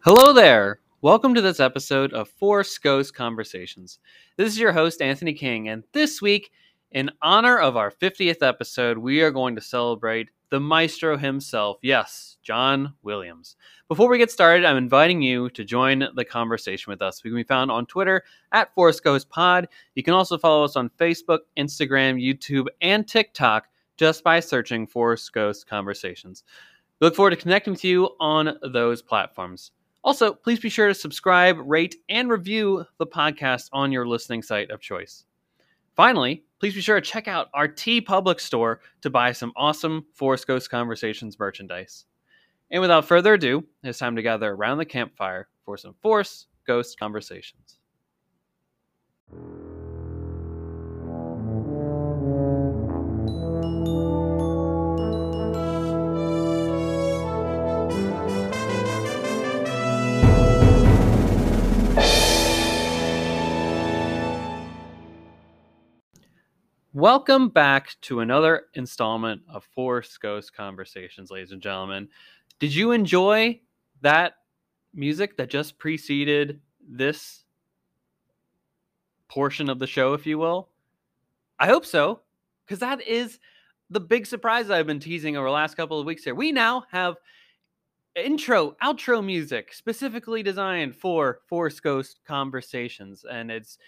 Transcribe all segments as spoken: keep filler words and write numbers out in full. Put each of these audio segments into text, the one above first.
Hello there! Welcome to this episode of Force Ghost Conversations. This is your host, Anthony King, and this week, in honor of our fiftieth episode, we are going to celebrate the maestro himself, yes, John Williams. Before we get started, I'm inviting you to join the conversation with us. We can be found on Twitter, at Force Ghost Pod. You can also follow us on Facebook, Instagram, YouTube, and TikTok, just by searching Force Ghost Conversations. We look forward to connecting with you on those platforms. Also, please be sure to subscribe, rate, and review the podcast on your listening site of choice. Finally, please be sure to check out our TeePublic store to buy some awesome Force Ghost Conversations merchandise. And without further ado, it's time to gather around the campfire for some Force Ghost Conversations. Welcome back to another installment of Force Ghost Conversations, ladies and gentlemen. Did you enjoy that music that just preceded this portion of the show, if you will? I hope so, because that is the big surprise I've been teasing over the last couple of weeks here. We now have intro, outro music specifically designed for Force Ghost Conversations, and it's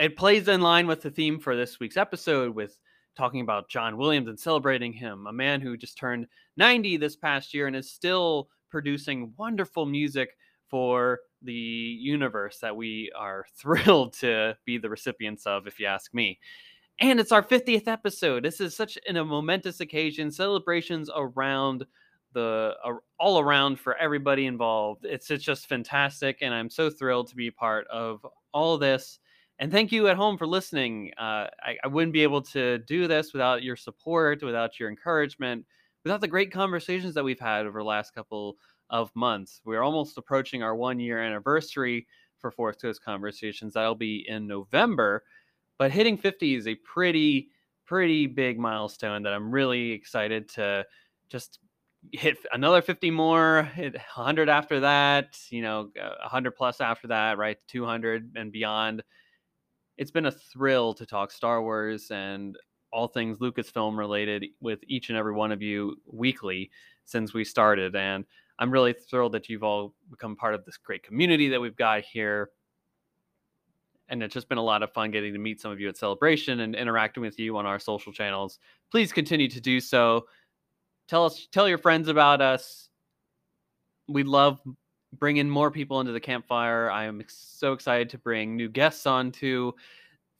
It plays in line with the theme for this week's episode, with talking about John Williams and celebrating him, a man who just turned ninety this past year and is still producing wonderful music for the universe that we are thrilled to be the recipients of, if you ask me. And it's our fiftieth episode. This is such an, a momentous occasion, celebrations around the uh, all around for everybody involved. It's, it's just fantastic, and I'm so thrilled to be part of all this. And thank you at home for listening. Uh, I, I wouldn't be able to do this without your support, without your encouragement, without the great conversations that we've had over the last couple of months. We're almost approaching our one-year anniversary for Force Ghost Conversations. That'll be in November. But hitting fifty is a pretty, pretty big milestone that I'm really excited to just hit another fifty more, hit one hundred after that, you know, one hundred plus after that, right? two hundred and beyond. It's been a thrill to talk Star Wars and all things Lucasfilm related with each and every one of you weekly since we started. And I'm really thrilled that you've all become part of this great community that we've got here. And it's just been a lot of fun getting to meet some of you at Celebration and interacting with you on our social channels. Please continue to do so. Tell us, tell your friends about us. We love bringing more people into the campfire. I am so excited to bring new guests on to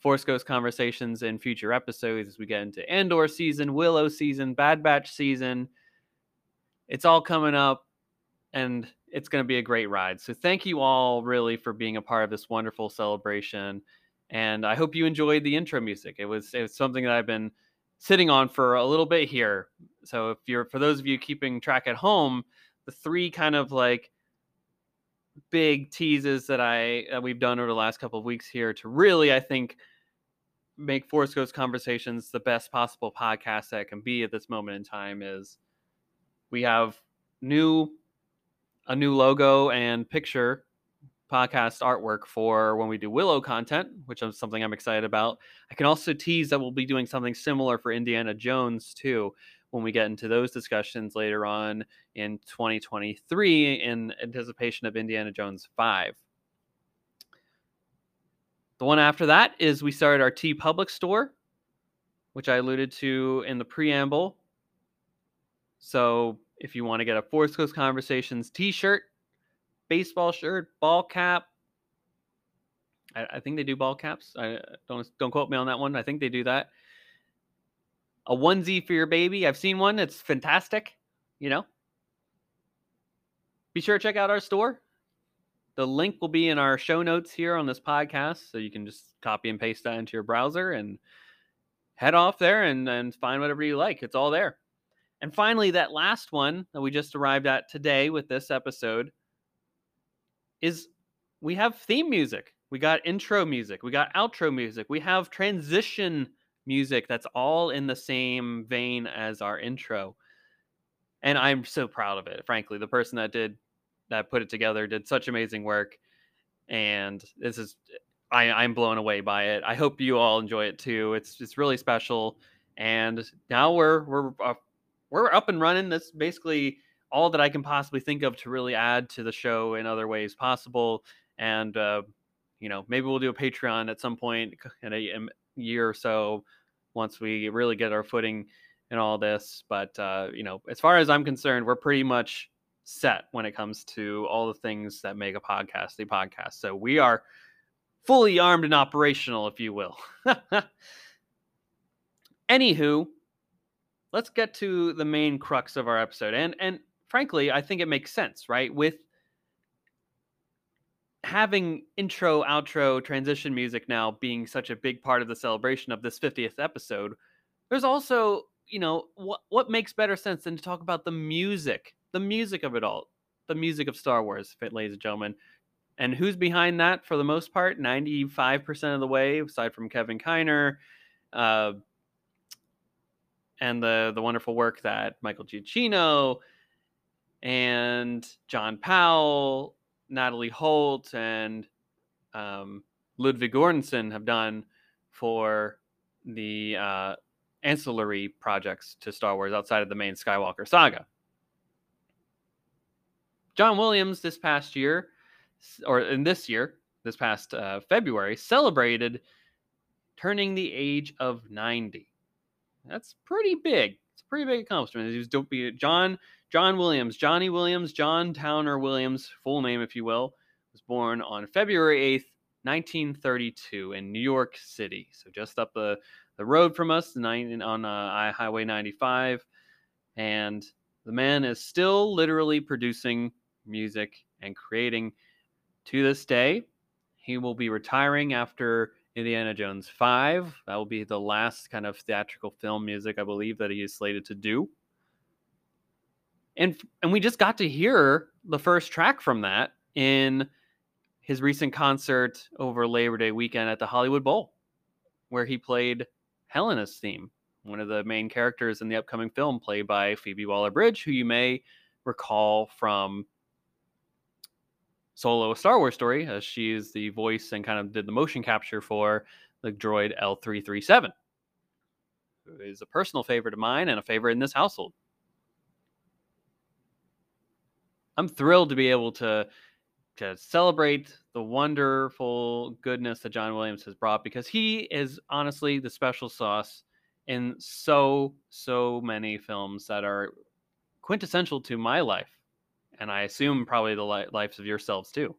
Force Ghost Conversations in future episodes as we get into Andor season, Willow season, Bad Batch season. It's all coming up, and it's going to be a great ride. So thank you all really for being a part of this wonderful celebration. And I hope you enjoyed the intro music. It was, it was something that I've been sitting on for a little bit here. So if you're, for those of you keeping track at home, the three kind of like big teases that I that we've done over the last couple of weeks here to really, I think, make Force Ghost Conversations the best possible podcast that it can be at this moment in time is we have new a new logo and picture podcast artwork for when we do Willow content, which is something I'm excited about. I can also tease that we'll be doing something similar for Indiana Jones too when we get into those discussions later on in twenty twenty-three in anticipation of Indiana Jones five. The one after that is we started our TeePublic store, which I alluded to in the preamble. So if you want to get a Force Ghost Conversations t-shirt, baseball shirt, ball cap, I, I think they do ball caps. I don't don't quote me on that one. I think they do that. A onesie for your baby. I've seen one. It's fantastic. You know, be sure to check out our store. The link will be in our show notes here on this podcast. So you can just copy and paste that into your browser and head off there and, and find whatever you like. It's all there. And finally, that last one that we just arrived at today with this episode is we have theme music. We got intro music. We got outro music. We have transition music that's all in the same vein as our intro. And I'm so proud of it. Frankly, the person that did that put it together did such amazing work. And this is, I, I'm blown away by it. I hope you all enjoy it too. It's it's really special. And now we're, we're, uh, we're up and running. That's basically all that I can possibly think of to really add to the show in other ways possible. And, uh, you know, maybe we'll do a Patreon at some point in a year or so once we really get our footing in all this. But, uh, you know, as far as I'm concerned, we're pretty much set when it comes to all the things that make a podcast a podcast. So we are fully armed and operational, if you will. Anywho, let's get to the main crux of our episode. And, and frankly, I think it makes sense, right? With having intro, outro, transition music now being such a big part of the celebration of this fiftieth episode, there's also, you know, what what makes better sense than to talk about the music, the music of it all, the music of Star Wars, ladies and gentlemen. And who's behind that for the most part? ninety-five percent of the way, aside from Kevin Kiner, uh, and the, the wonderful work that Michael Giacchino and John Powell, Natalie Holt, and um, Ludwig Gordensen have done for the uh, ancillary projects to Star Wars outside of the main Skywalker saga. John Williams this past year, or in this year, this past uh, February, celebrated turning the age of ninety. That's pretty big. It's a pretty big accomplishment. He was don't be John John Williams, Johnny Williams, John Towner Williams, full name, if you will, was born on February eighth, nineteen thirty-two in New York City. So just up the, the road from us nine, on uh, Highway ninety-five. And the man is still literally producing music and creating to this day. He will be retiring after Indiana Jones five. That will be the last kind of theatrical film music, I believe, that he is slated to do. And and we just got to hear the first track from that in his recent concert over Labor Day weekend at the Hollywood Bowl, where he played Helena's theme, one of the main characters in the upcoming film, played by Phoebe Waller-Bridge, who you may recall from Solo: A Star Wars Story, as she is the voice and kind of did the motion capture for the droid L three thirty-seven, who is a personal favorite of mine and a favorite in this household. I'm thrilled to be able to, to celebrate the wonderful goodness that John Williams has brought, because he is honestly the special sauce in so, so many films that are quintessential to my life. And I assume probably the li- lives of yourselves too.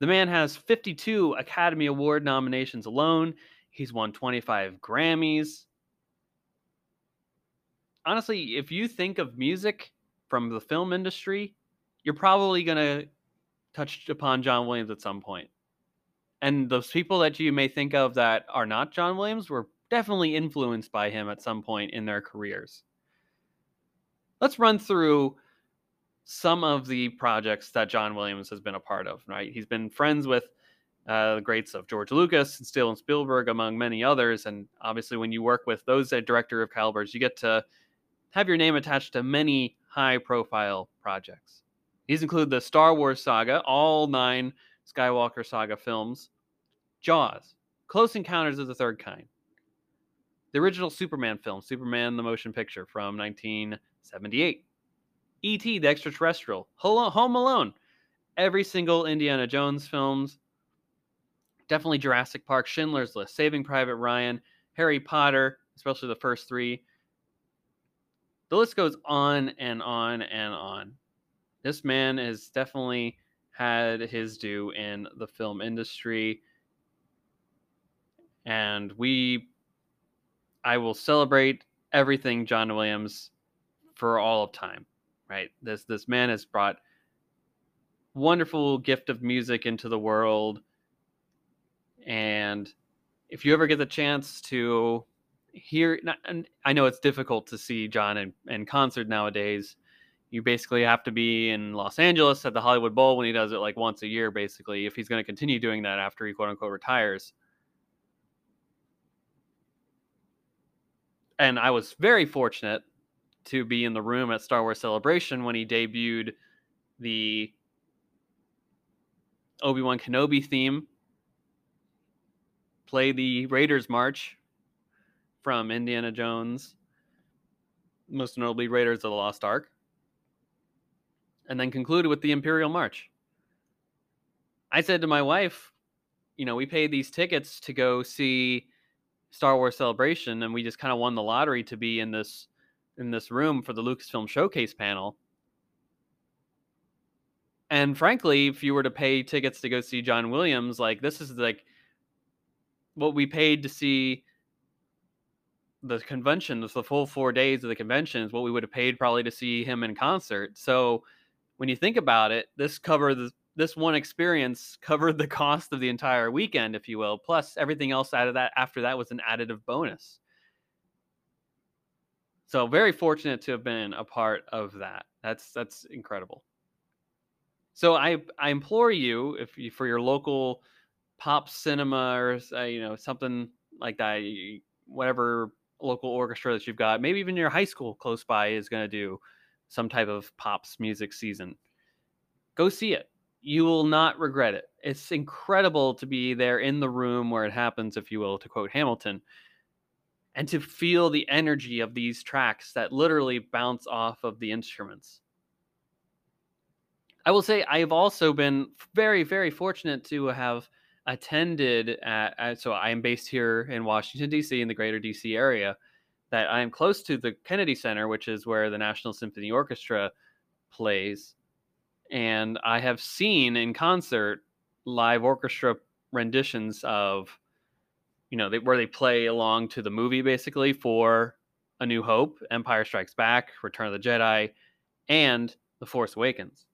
The man has fifty-two Academy Award nominations alone. He's won twenty-five Grammys. Honestly, if you think of music from the film industry, you're probably going to touch upon John Williams at some point. And those people that you may think of that are not John Williams were definitely influenced by him at some point in their careers. Let's run through some of the projects that John Williams has been a part of, right? He's been friends with uh, the greats of George Lucas and Steven Spielberg, among many others. And obviously when you work with those at director of calibers, you get to have your name attached to many high-profile projects. These include the Star Wars saga, all nine Skywalker saga films, Jaws, Close Encounters of the Third Kind, the original Superman film, Superman the Motion Picture from nineteen seventy-eight, E T the Extraterrestrial, Home Alone, every single Indiana Jones films, definitely Jurassic Park, Schindler's List, Saving Private Ryan, Harry Potter, especially the first three. The list goes on and on and on. This man has definitely had his due in the film industry. And we, I will celebrate everything John Williams for all of time, right? This, this man has brought wonderful gift of music into the world. And if you ever get the chance to Here, and I know it's difficult to see John in, in concert nowadays. You basically have to be in Los Angeles at the Hollywood Bowl when he does it like once a year, basically, if he's going to continue doing that after he quote unquote retires. And I was very fortunate to be in the room at Star Wars Celebration when he debuted the Obi-Wan Kenobi theme, play the Raiders March from Indiana Jones, most notably Raiders of the Lost Ark, and then concluded with the Imperial March. I said to my wife, you know, we paid these tickets to go see Star Wars Celebration, and we just kind of won the lottery to be in this in this room for the Lucasfilm Showcase panel. And frankly, if you were to pay tickets to go see John Williams, like, this is like what we paid to see the convention, the full four days of the convention, is what we would have paid probably to see him in concert. So when you think about it, this covers, this one experience covered the cost of the entire weekend, if you will, plus everything else out of that after that was an additive bonus. So very fortunate to have been a part of that. That's that's incredible. So I I implore you, if you, for your local pop cinema or uh, you know, something like that, whatever local orchestra that you've got, maybe even your high school close by is going to do some type of pops music season. Go see it. You will not regret it. It's incredible to be there in the room where it happens, if you will, to quote Hamilton, and to feel the energy of these tracks that literally bounce off of the instruments. I will say I have also been very, very fortunate to have attended at, at so I am based here in Washington, D C, in the greater D C area, that I am close to the Kennedy Center, which is where the National Symphony Orchestra plays. And I have seen in concert live orchestra renditions of, you know, they, where they play along to the movie, basically, for A New Hope, Empire Strikes Back, Return of the Jedi, and The Force Awakens.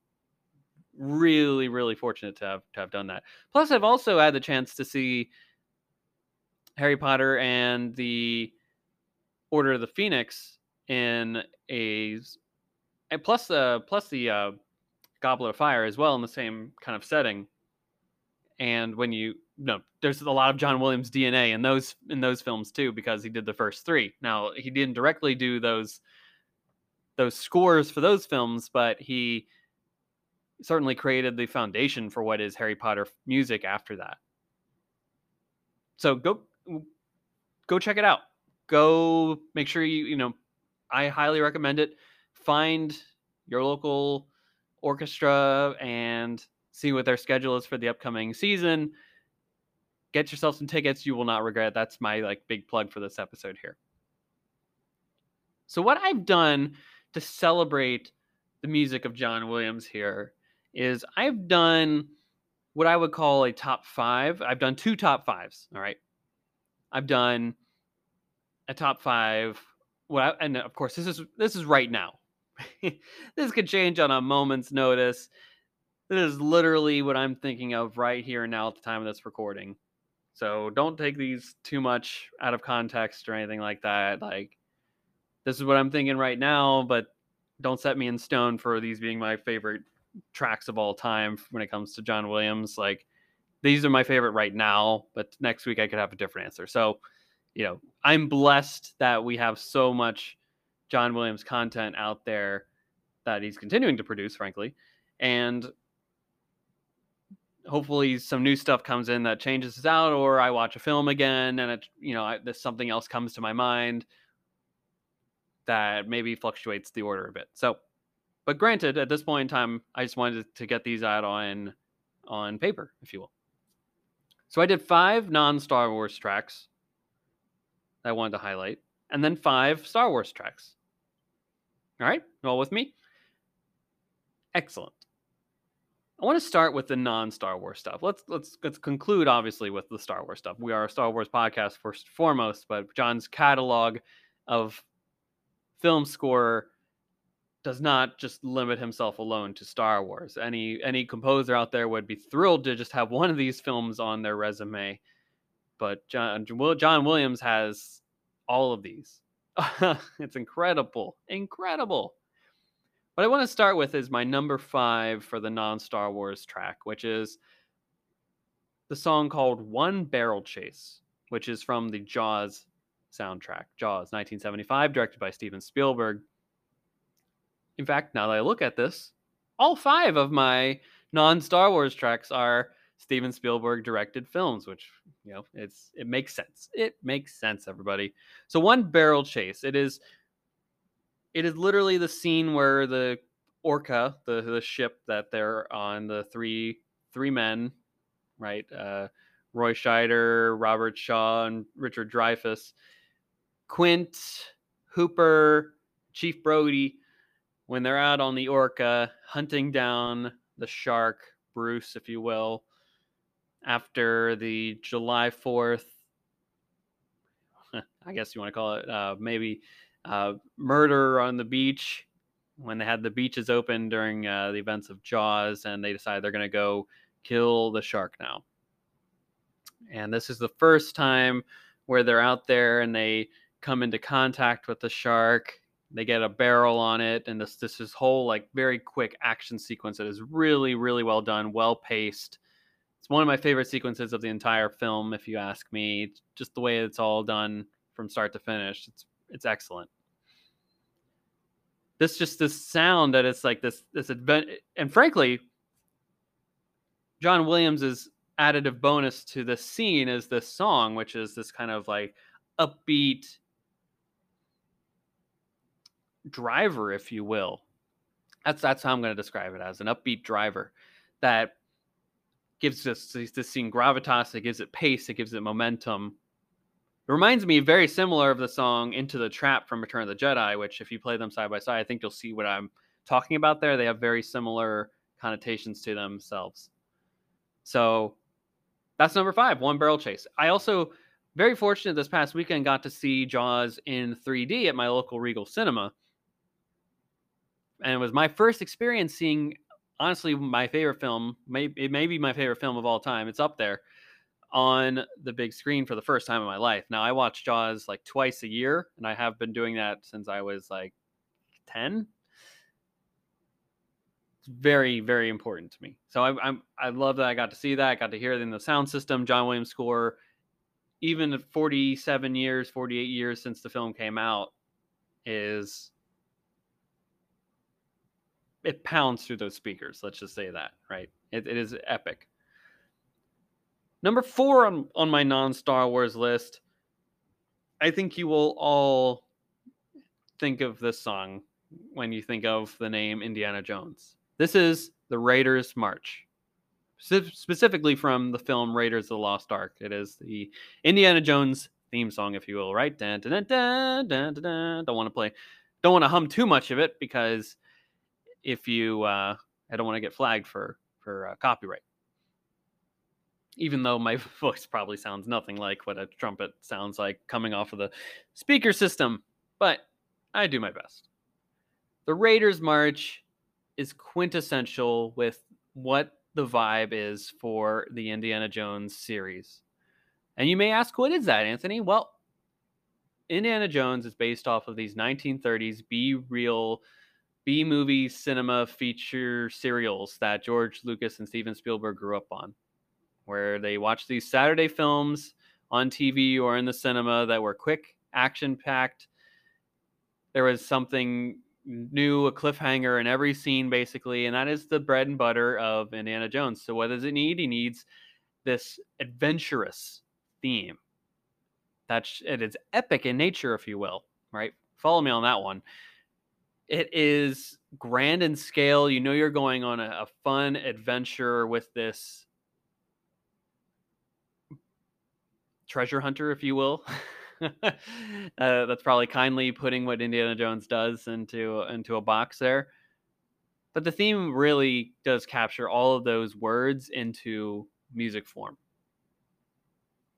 Really, really fortunate to have to have done that. Plus, I've also had the chance to see Harry Potter and the Order of the Phoenix in a, and plus the plus the uh, Goblet of Fire as well, in the same kind of setting. And when you no, there's a lot of John Williams D N A in those in those films too, because he did the first three. Now, he didn't directly do those those scores for those films, but he certainly created the foundation for what is Harry Potter music after that. So go, go check it out. Go make sure you, you know, I highly recommend it. Find your local orchestra and see what their schedule is for the upcoming season. Get yourself some tickets. You will not regret it. That's my like big plug for this episode here. So what I've done to celebrate the music of John Williams here is I've done what I would call a top five. I've done two top fives. All right. I've done a top five. Well, I, and of course this is, this is right now. This could change on a moment's notice. This is literally what I'm thinking of right here and now at the time of this recording. So don't take these too much out of context or anything like that. Like, this is what I'm thinking right now, but don't set me in stone for these being my favorite tracks of all time when it comes to John Williams. Like, these are my favorite right now, but next week I could have a different answer. So, you know, I'm blessed that we have so much John Williams content out there that he's continuing to produce, frankly. And hopefully some new stuff comes in that changes this out, or I watch a film again and it, you know, I, this, something else comes to my mind that maybe fluctuates the order a bit. So, but granted, at this point in time, I just wanted to get these out on, on paper, if you will. So I did five non-Star Wars tracks that I wanted to highlight, and then five Star Wars tracks. All right, you all with me? Excellent. I want to start with the non-Star Wars stuff. Let's let's let's conclude, obviously, with the Star Wars stuff. We are a Star Wars podcast first and foremost, but John's catalog of film score does not just limit himself alone to Star Wars. Any any composer out there would be thrilled to just have one of these films on their resume, but John John Williams has all of these. It's incredible, incredible. What I want to start with is my number five for the non-Star Wars track, which is the song called "One Barrel Chase," which is from the Jaws soundtrack. Jaws, nineteen seventy-five, directed by Steven Spielberg. In fact, now that I look at this, all five of my non-Star Wars tracks are Steven Spielberg directed films, which, you know, it's it makes sense. It makes sense, everybody. So one barrel chase. It is it is literally the scene where the Orca, the, the ship that they're on, the three three men, right? Uh, Roy Scheider, Robert Shaw, and Richard Dreyfuss, Quint, Hooper, Chief Brody, when they're out on the Orca hunting down the shark, Bruce, if you will, after the July fourth, I guess you want to call it, uh, maybe uh, murder on the beach, when they had the beaches open during uh, the events of Jaws, and they decide they're going to go kill the shark now. And this is the first time where they're out there and they come into contact with the shark. They get a barrel on it, and this this this whole like very quick action sequence that is really, really well done, well paced. It's one of my favorite sequences of the entire film, if you ask me. Just the way it's all done from start to finish, it's it's excellent. This just this sound that it's like this this advent, and frankly, John Williams's additive bonus to this scene is this song, which is this kind of like upbeat driver, if you will. That's that's how I'm going to describe it, as an upbeat driver that gives this this scene gravitas. It gives it pace. It gives it momentum. It reminds me very similar of the song Into the Trap from Return of the Jedi, which if you play them side by side, I think you'll see what I'm talking about there. They have very similar connotations to themselves. So that's number five, one barrel chase. I also, very fortunate this past weekend, got to see Jaws in three D at my local Regal Cinema. And it was my first experience seeing, honestly, my favorite film. It may be my favorite film of all time. It's up there on the big screen for the first time in my life. Now, I watch Jaws like twice a year, and I have been doing that since I was like ten. It's very, very important to me. So I, I'm, I love that I got to see that. I got to hear it in the sound system, John Williams score. Even forty-seven years, forty-eight years since the film came out, is... it pounds through those speakers. Let's just say that, right? It, it is epic. Number four on, on my non-Star Wars list, I think you will all think of this song when you think of the name Indiana Jones. This is the Raiders March, specifically from the film Raiders of the Lost Ark. It is the Indiana Jones theme song, if you will, right? Dun, dun, dun, dun, dun, dun. Don't want to play, don't want to hum too much of it, because if you, uh, I don't want to get flagged for, for uh, copyright. Even though my voice probably sounds nothing like what a trumpet sounds like coming off of the speaker system, but I do my best. The Raiders March is quintessential with what the vibe is for the Indiana Jones series. And you may ask, what is that, Anthony? Well, Indiana Jones is based off of these nineteen thirties B-reel, B-movie cinema feature serials that George Lucas and Steven Spielberg grew up on, where they watched these Saturday films on T V or in the cinema that were quick, action-packed. There was something new, a cliffhanger in every scene, basically, and that is the bread and butter of Indiana Jones. So what does it need? He needs this adventurous theme. That's, it is epic in nature, if you will, right? Follow me on that one. It is grand in scale. You know you're going on a, a fun adventure with this treasure hunter, if you will. uh, that's probably kindly putting what Indiana Jones does into into a box there. But the theme really does capture all of those words into music form.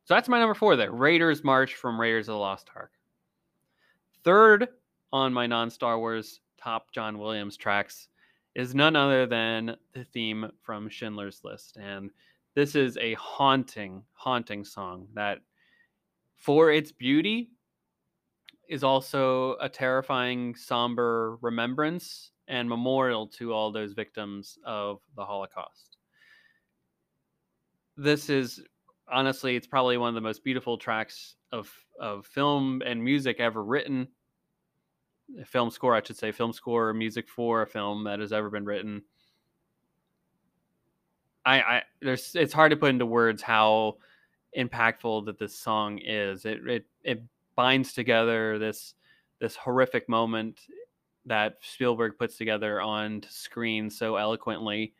So that's my number four there, Raiders March from Raiders of the Lost Ark. Third on my non-Star Wars top John Williams tracks is none other than the theme from Schindler's List. And this is a haunting, haunting song that, for its beauty, is also a terrifying, somber remembrance and memorial to all those victims of the Holocaust. This is honestly, it's probably one of the most beautiful tracks of of film and music ever written. A film score, I should say, film score, music for a film that has ever been written. I, I there's it's hard to put into words how impactful that this song is. It it it binds together this this horrific moment that Spielberg puts together on screen so eloquently,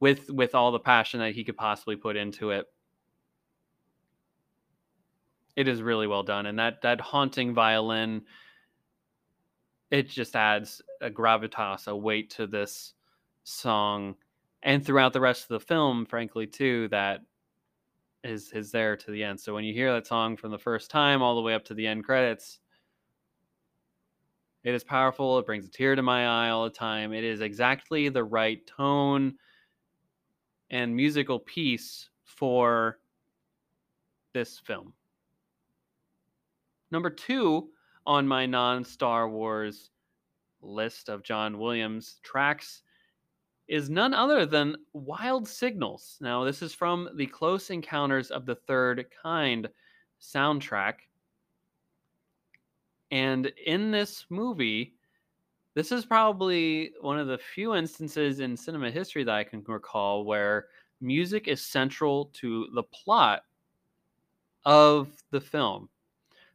with with all the passion that he could possibly put into it. It is really well done. And that, that haunting violin, it just adds a gravitas, a weight to this song. And throughout the rest of the film, frankly, too, that is, is there to the end. So when you hear that song from the first time all the way up to the end credits, it is powerful. It brings a tear to my eye all the time. It is exactly the right tone and musical piece for this film. Number two on my non-Star Wars list of John Williams tracks is none other than Wild Signals. Now, this is from the Close Encounters of the Third Kind soundtrack. And in this movie, this is probably one of the few instances in cinema history that I can recall where music is central to the plot of the film.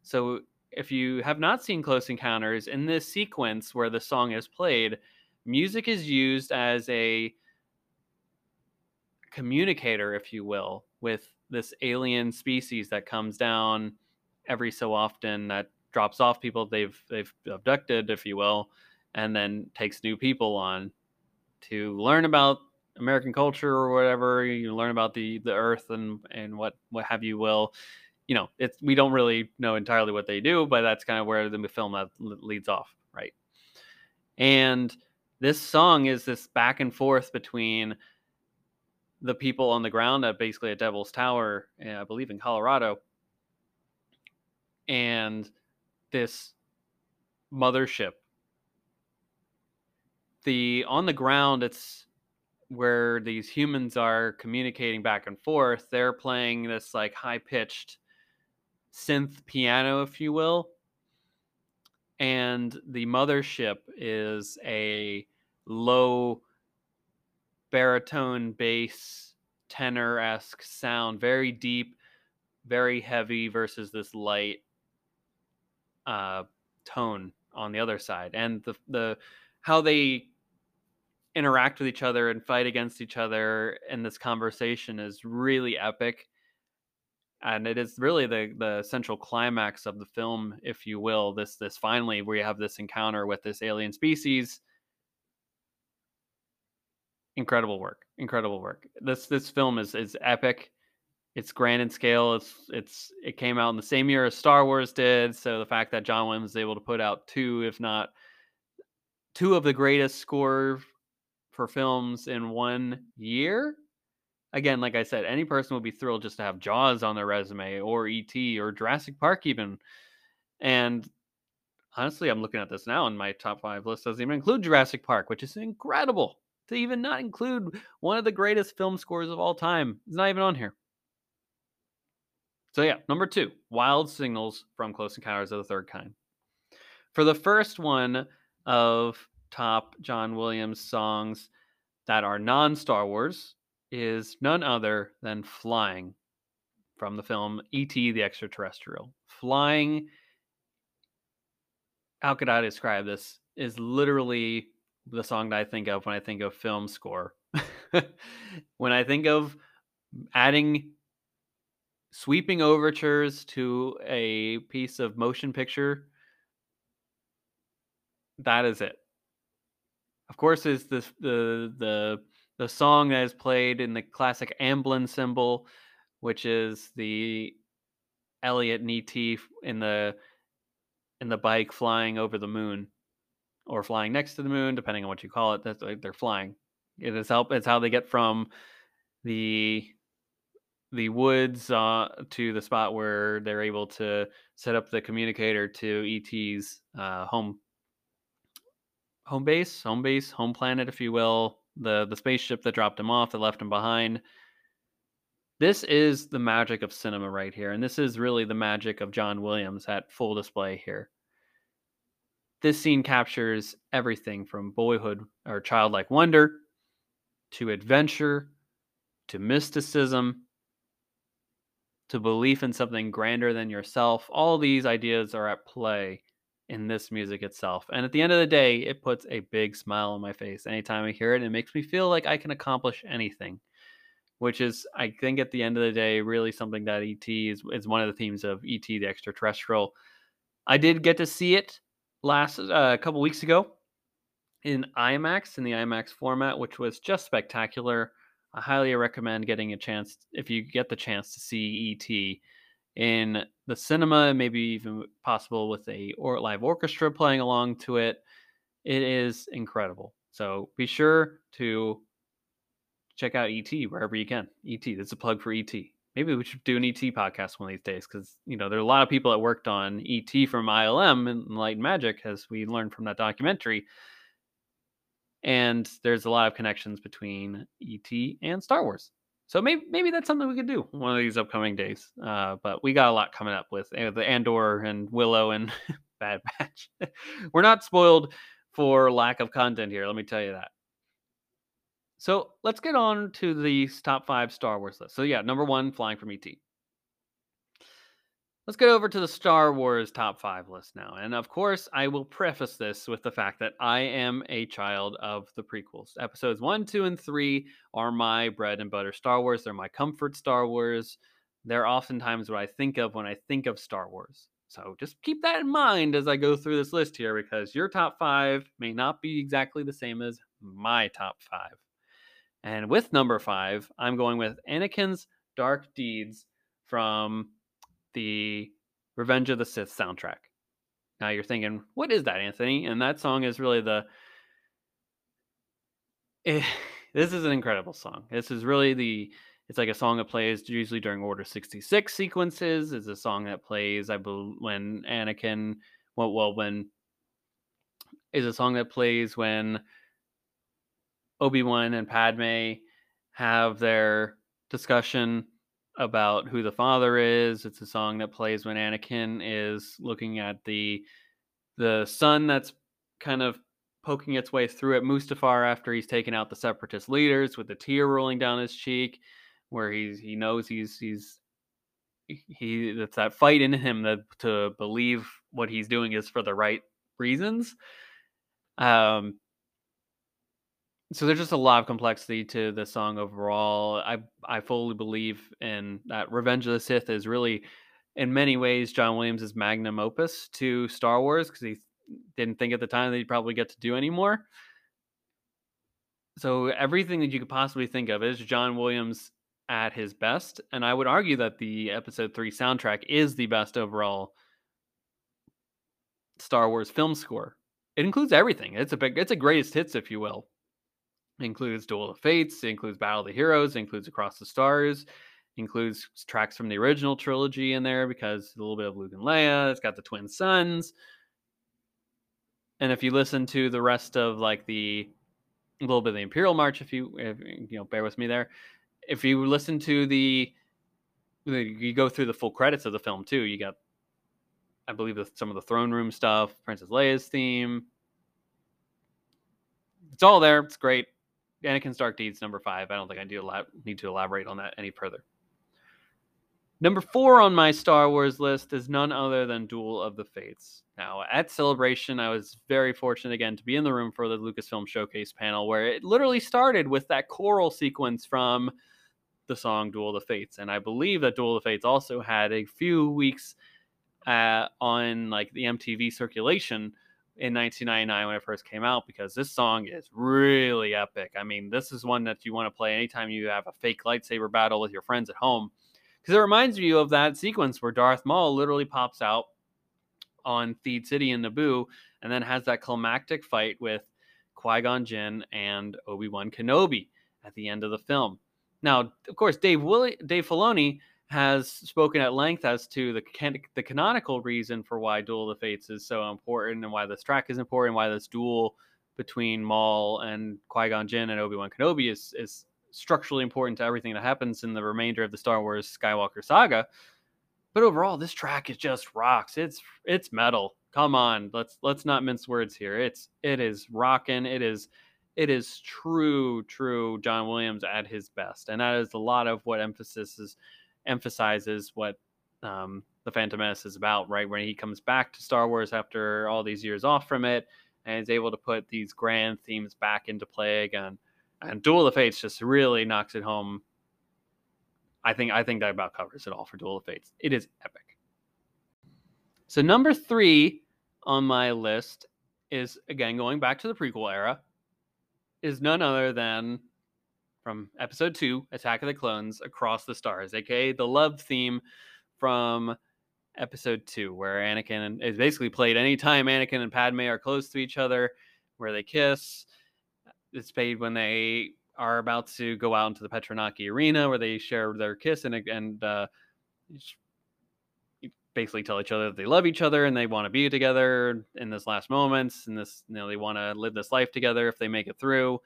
So if you have not seen Close Encounters, in this sequence where the song is played, music is used as a communicator, if you will, with this alien species that comes down every so often, that drops off people they've they've abducted, if you will, and then takes new people on to learn about American culture or whatever. You learn about the, the earth and, and what, what have you will. You know, it's, we don't really know entirely what they do, but that's kind of where the film leads off, right? And this song is this back and forth between the people on the ground at basically at Devil's Tower, I believe in Colorado, and this mothership. The on the ground, it's where these humans are communicating back and forth. They're playing this like high-pitched synth piano, if you will, and the mothership is a low baritone bass tenor-esque sound, very deep, very heavy, versus this light uh tone on the other side. And the the how they interact with each other and fight against each other in this conversation is really epic. And it is really the, the central climax of the film, if you will. This this finally, where you have this encounter with this alien species. Incredible work. Incredible work. This this film is is epic. It's grand in scale. It's it's it came out in the same year as Star Wars did. So the fact that John Williams is able to put out two, if not two of the greatest score for films in one year. Again, like I said, any person would be thrilled just to have Jaws on their resume, or E T, or Jurassic Park even. And honestly, I'm looking at this now, and my top five list doesn't even include Jurassic Park, which is incredible to even not include one of the greatest film scores of all time. It's not even on here. So yeah, number two, Wild Signals from Close Encounters of the Third Kind. For the first one of top John Williams songs that are non-Star Wars, is none other than Flying from the film E T the Extraterrestrial. Flying, how could I describe this, is literally the song that I think of when I think of film score. When I think of adding sweeping overtures to a piece of motion picture, that is it. Of course, is the the the The song that is played in the classic Amblin symbol, which is the Elliot and E T in the in the bike flying over the moon, or flying next to the moon, depending on what you call it. That's like they're flying. It is help. It's how they get from the the woods uh, to the spot where they're able to set up the communicator to E T's uh, home home base, home base, home planet, if you will. The the spaceship that dropped him off, that left him behind. This is the magic of cinema right here. And this is really the magic of John Williams at full display here. This scene captures everything from boyhood or childlike wonder to adventure to mysticism to belief in something grander than yourself. All these ideas are at play in this music itself. And at the end of the day, it puts a big smile on my face anytime I hear it. It makes me feel like I can accomplish anything, which is, I think, at the end of the day, really something that E T is, is one of the themes of E T the Extraterrestrial. I did get to see it last uh, a couple weeks ago in IMAX, in the IMAX format, which was just spectacular. I highly recommend getting a chance, if you get the chance, to see E T in the cinema, maybe even possible with a or live orchestra playing along to it. It is incredible. So be sure to check out E T wherever you can. E T, that's a plug for E T. Maybe we should do an E T podcast one of these days, because you know there are a lot of people that worked on E T from I L M and Light and Magic, as we learned from that documentary. And there's a lot of connections between E T and Star Wars. So maybe maybe that's something we could do one of these upcoming days. Uh, but we got a lot coming up with the Andor and Willow and Bad Batch. We're not spoiled for lack of content here, let me tell you that. So let's get on to the top five Star Wars list. So yeah, number one, Flying from E T. Let's get over to the Star Wars top five list now. And of course, I will preface this with the fact that I am a child of the prequels. Episodes one, two, and three are my bread and butter Star Wars. They're my comfort Star Wars. They're oftentimes what I think of when I think of Star Wars. So just keep that in mind as I go through this list here, because your top five may not be exactly the same as my top five. And with number five, I'm going with Anakin's Dark Deeds from the Revenge of the Sith soundtrack. Now you're thinking, what is that, Anthony? And that song is really the... It, this is an incredible song. This is really the... It's like a song that plays usually during Order sixty-six sequences. It's a song that plays, I believe, when Anakin... Well, well when... Is a song that plays when Obi-Wan and Padme have their discussion about who the father is. It's a song that plays when Anakin is looking at the the sun that's kind of poking its way through at Mustafar after he's taken out the separatist leaders, with the tear rolling down his cheek, where he's he knows he's he's he that's that fight in him that to believe what he's doing is for the right reasons. Um So there's just a lot of complexity to the song overall. I I fully believe in that Revenge of the Sith is really, in many ways, John Williams' magnum opus to Star Wars, because he didn't think at the time that he'd probably get to do anymore. So everything that you could possibly think of is John Williams at his best. And I would argue that the Episode three soundtrack is the best overall Star Wars film score. It includes everything. It's a big, it's a greatest hits, if you will. Includes Duel of Fates, includes Battle of the Heroes, includes Across the Stars, includes tracks from the original trilogy in there, because a little bit of Luke and Leia, it's got the Twin Sons. And if you listen to the rest of like the, a little bit of the Imperial March, if you, if, you know, bear with me there. If you listen to the, you go through the full credits of the film too, you got, I believe, the, some of the throne room stuff, Princess Leia's theme. It's all there, it's great. Anakin's Dark Deeds, number five. I don't think I do elab- need to elaborate on that any further. Number four on my Star Wars list is none other than Duel of the Fates. Now, at Celebration, I was very fortunate, again, to be in the room for the Lucasfilm Showcase panel, where it literally started with that choral sequence from the song Duel of the Fates. And I believe that Duel of the Fates also had a few weeks uh, on like the M T V circulation in nineteen ninety-nine when it first came out, because this song is really epic. I mean, this is one that you want to play anytime you have a fake lightsaber battle with your friends at home, because it reminds you of that sequence where Darth Maul literally pops out on Theed City in Naboo and then has that climactic fight with Qui-Gon Jinn and Obi-Wan Kenobi at the end of the film. Now, of course, Dave Willi- Dave Filoni has spoken at length as to the can- the canonical reason for why Duel of the Fates is so important, and why this track is important, why this duel between Maul and Qui-Gon Jinn and Obi-Wan Kenobi is, is structurally important to everything that happens in the remainder of the Star Wars Skywalker saga. But overall, this track is just rocks. It's it's metal. Come on, let's let's not mince words here. It's it is rocking. It is it is true, true John Williams at his best, and that is a lot of what emphasis is emphasizes what um, the Phantom Menace is about. Right when he comes back to Star Wars after all these years off from it, and is able to put these grand themes back into play again. And Duel of the Fates just really knocks it home. I think I think that about covers it all for Duel of the Fates. It is epic. So number three on my list is, again, going back to the prequel era, is none other than from episode two, Attack of the Clones, Across the Stars, aka the love theme from episode two, where Anakin is basically played anytime Anakin and Padme are close to each other, where they kiss. It's played when they are about to go out into the Petronaki Arena, where they share their kiss and and uh, basically tell each other that they love each other and they want to be together in this last moments. And this, you know, they want to live this life together if they make it through.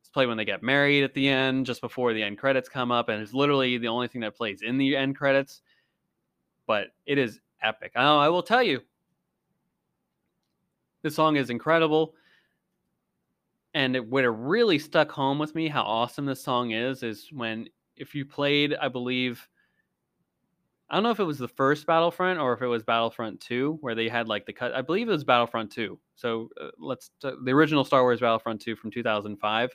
It's played when they get married at the end, just before the end credits come up, and it's literally the only thing that plays in the end credits. But it is epic. Oh, I will tell you, this song is incredible. And it, what it really stuck home with me, how awesome this song is, is when, if you played, I believe, I don't know if it was the first Battlefront or if it was Battlefront two, where they had like the cut. I believe it was Battlefront two. So uh, let's t- the original Star Wars Battlefront two from two thousand five,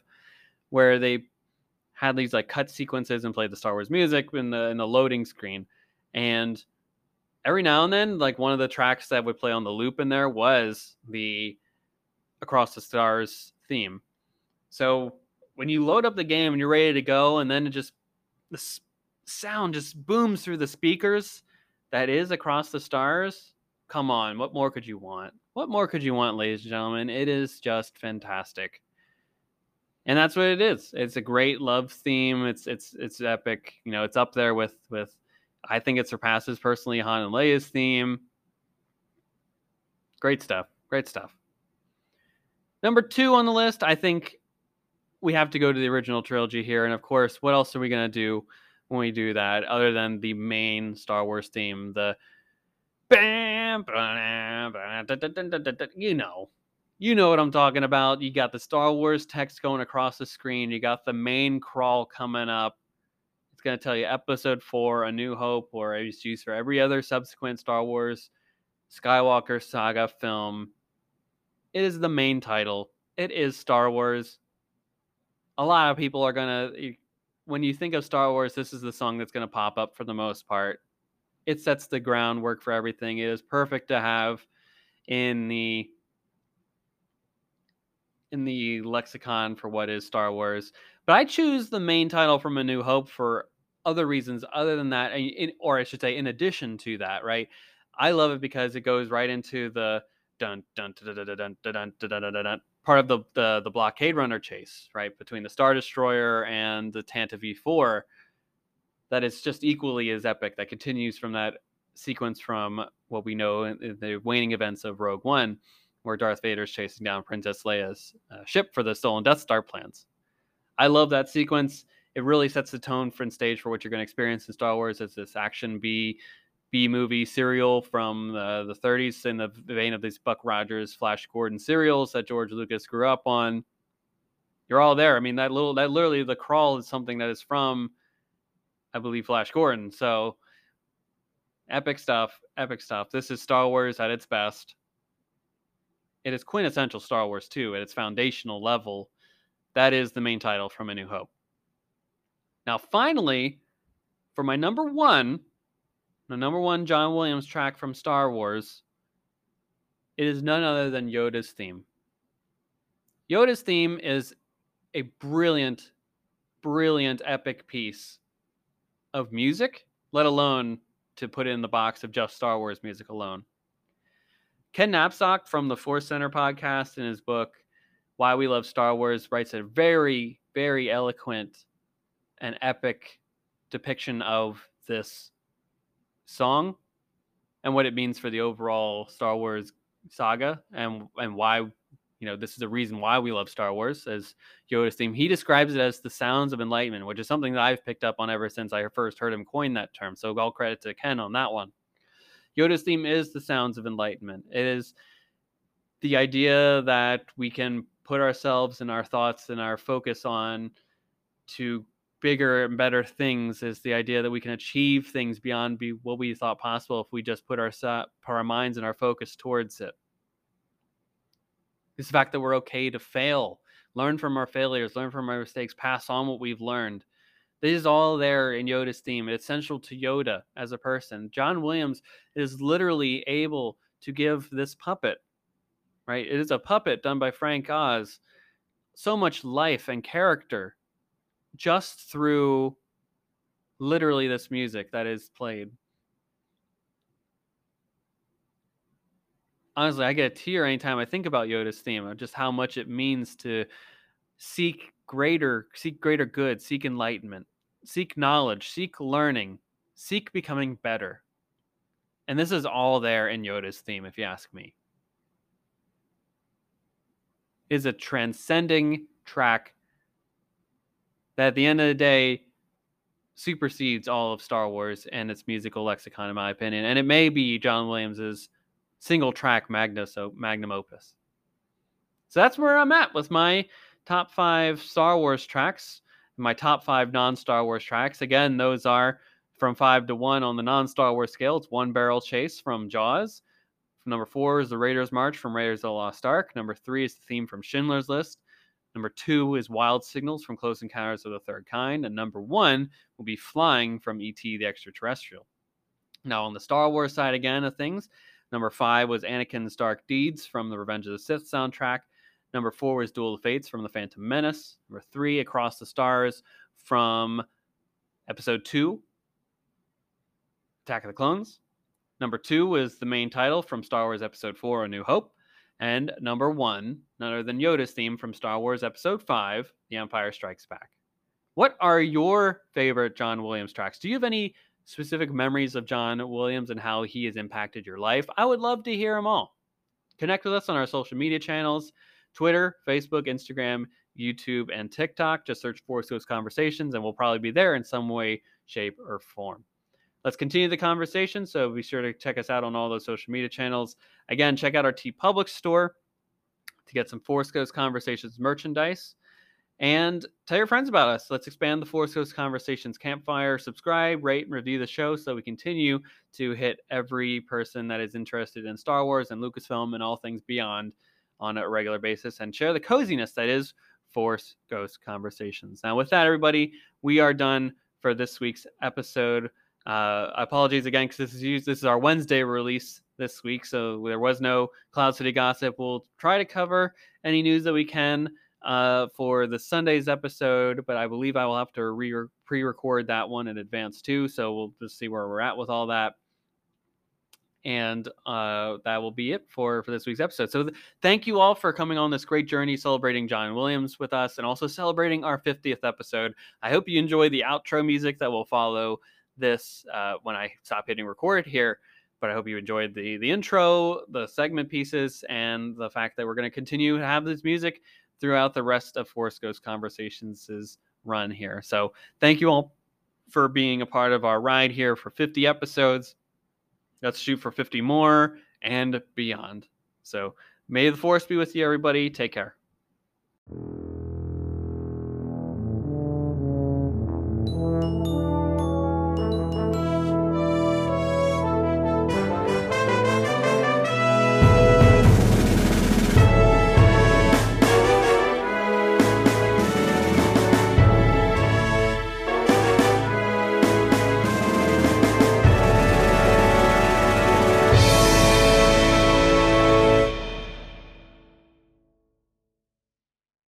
where they had these like cut sequences and played the Star Wars music in the in the loading screen. And every now and then, like one of the tracks that would play on the loop in there was the Across the Stars theme. So when you load up the game and you're ready to go, and then it just, the sound just booms through the speakers, that is Across the Stars. Come on, what more could you want? What more could you want, ladies and gentlemen? It is just fantastic. And that's what it is. It's a great love theme. It's it's it's epic. You know, it's up there with with I think it surpasses personally Han and Leia's theme. Great stuff. Great stuff. Number two on the list, I think we have to go to the original trilogy here. And of course, what else are we going to do when we do that other than the main Star Wars theme? The bam, you know, you know what I'm talking about. You got the Star Wars text going across the screen. You got the main crawl coming up. It's going to tell you episode four, A New Hope, or it's used for every other subsequent Star Wars Skywalker saga film. It is the main title. It is Star Wars. A lot of people are going to, when you think of Star Wars, this is the song that's going to pop up for the most part. It sets the groundwork for everything. It is perfect to have in the in the lexicon for what is Star Wars. But I choose the main title from A New Hope for other reasons other than that, or I should say in addition to that, right? I love it because it goes right into the dun dun dun dun dun dun dun dun part of the, the the blockade runner chase, right, between the Star Destroyer and the Tanta V four, that is just equally as epic. That continues from that sequence from what we know in the waning events of Rogue One, where Darth Vader is chasing down Princess Leia's uh, ship for the stolen Death Star plans. I love that sequence. It really sets the tone for and stage for what you're going to experience in Star Wars as this action B. B-movie serial from uh, the thirties in the vein of these Buck Rogers, Flash Gordon serials that George Lucas grew up on. You're all there. I mean, that little, that literally the crawl is something that is from, I believe, Flash Gordon. So epic stuff, epic stuff. This is Star Wars at its best. It is quintessential Star Wars too, at its foundational level. That is the main title from A New Hope. Now, finally, for my number one, the number one John Williams track from Star Wars, it is none other than Yoda's theme. Yoda's theme is a brilliant, brilliant, epic piece of music, let alone to put in the box of just Star Wars music alone. Ken Napzok from the Force Center podcast in his book, Why We Love Star Wars, writes a very, very eloquent and epic depiction of this song and what it means for the overall Star Wars saga, and and why you know, this is the reason why we love Star Wars, as Yoda's theme. He describes it as the sounds of enlightenment, which is something that I've picked up on ever since I first heard him coin that term. So all credit to Ken on that one. Yoda's theme is the sounds of enlightenment. It is the idea that we can put ourselves and our thoughts and our focus on to bigger and better things, is the idea that we can achieve things beyond be what we thought possible if we just put our, our minds and our focus towards it. It's the fact that we're okay to fail, learn from our failures, learn from our mistakes, pass on what we've learned. This is all there in Yoda's theme. It's central to Yoda as a person. John Williams is literally able to give this puppet, right? It is a puppet done by Frank Oz, so much life and character just through literally this music that is played. Honestly, I get a tear anytime I think about Yoda's theme, of just how much it means to seek greater, seek greater good, seek enlightenment, seek knowledge, seek learning, seek becoming better. And this is all there in Yoda's theme, if you ask me. It is a transcending track that at the end of the day supersedes all of Star Wars and its musical lexicon, in my opinion. And it may be John Williams's single track magna, so magnum opus. So that's where I'm at with my top five Star Wars tracks, my top five non-Star Wars tracks. Again, those are from five to one on the non-Star Wars scale. It's One Barrel Chase from Jaws. Number four is the Raiders March from Raiders of the Lost Ark. Number three is the theme from Schindler's List. Number two is Wild Signals from Close Encounters of the Third Kind. And number one will be Flying from E T the Extraterrestrial. Now on the Star Wars side again of things, number five was Anakin's Dark Deeds from the Revenge of the Sith soundtrack. Number four was Duel of Fates from The Phantom Menace. Number three, Across the Stars from Episode two, Attack of the Clones. Number two was the main title from Star Wars Episode four, A New Hope. And number one, none other than Yoda's theme from Star Wars Episode five, The Empire Strikes Back. What are your favorite John Williams tracks? Do you have any specific memories of John Williams and how he has impacted your life? I would love to hear them all. Connect with us on our social media channels, Twitter, Facebook, Instagram, YouTube, and TikTok. Just search Force Ghost Conversations, and we'll probably be there in some way, shape, or form. Let's continue the conversation, so be sure to check us out on all those social media channels. Again, check out our TeePublic store to get some Force Ghost Conversations merchandise. And tell your friends about us. Let's expand the Force Ghost Conversations campfire. Subscribe, rate, and review the show so we continue to hit every person that is interested in Star Wars and Lucasfilm and all things beyond on a regular basis, and share the coziness that is Force Ghost Conversations. Now, with that, everybody, we are done for this week's episode. Uh, apologies again, because this is used, this is our Wednesday release this week, so there was no Cloud City gossip. We'll try to cover any news that we can uh for the Sunday's episode, but I believe I will have to re pre-record that one in advance too, so we'll just see where we're at with all that. And uh that will be it for for this week's episode. So th thank you all for coming on this great journey celebrating John Williams with us, and also celebrating our fiftieth episode. I hope you enjoy the outro music that will follow this uh when I stop hitting record here. But I hope you enjoyed the the intro, the segment pieces, and the fact that we're going to continue to have this music throughout the rest of Force Ghost Conversations' run here. So thank you all for being a part of our ride here for fifty episodes. Let's shoot for fifty more and beyond. So may the Force be with you, everybody. Take care.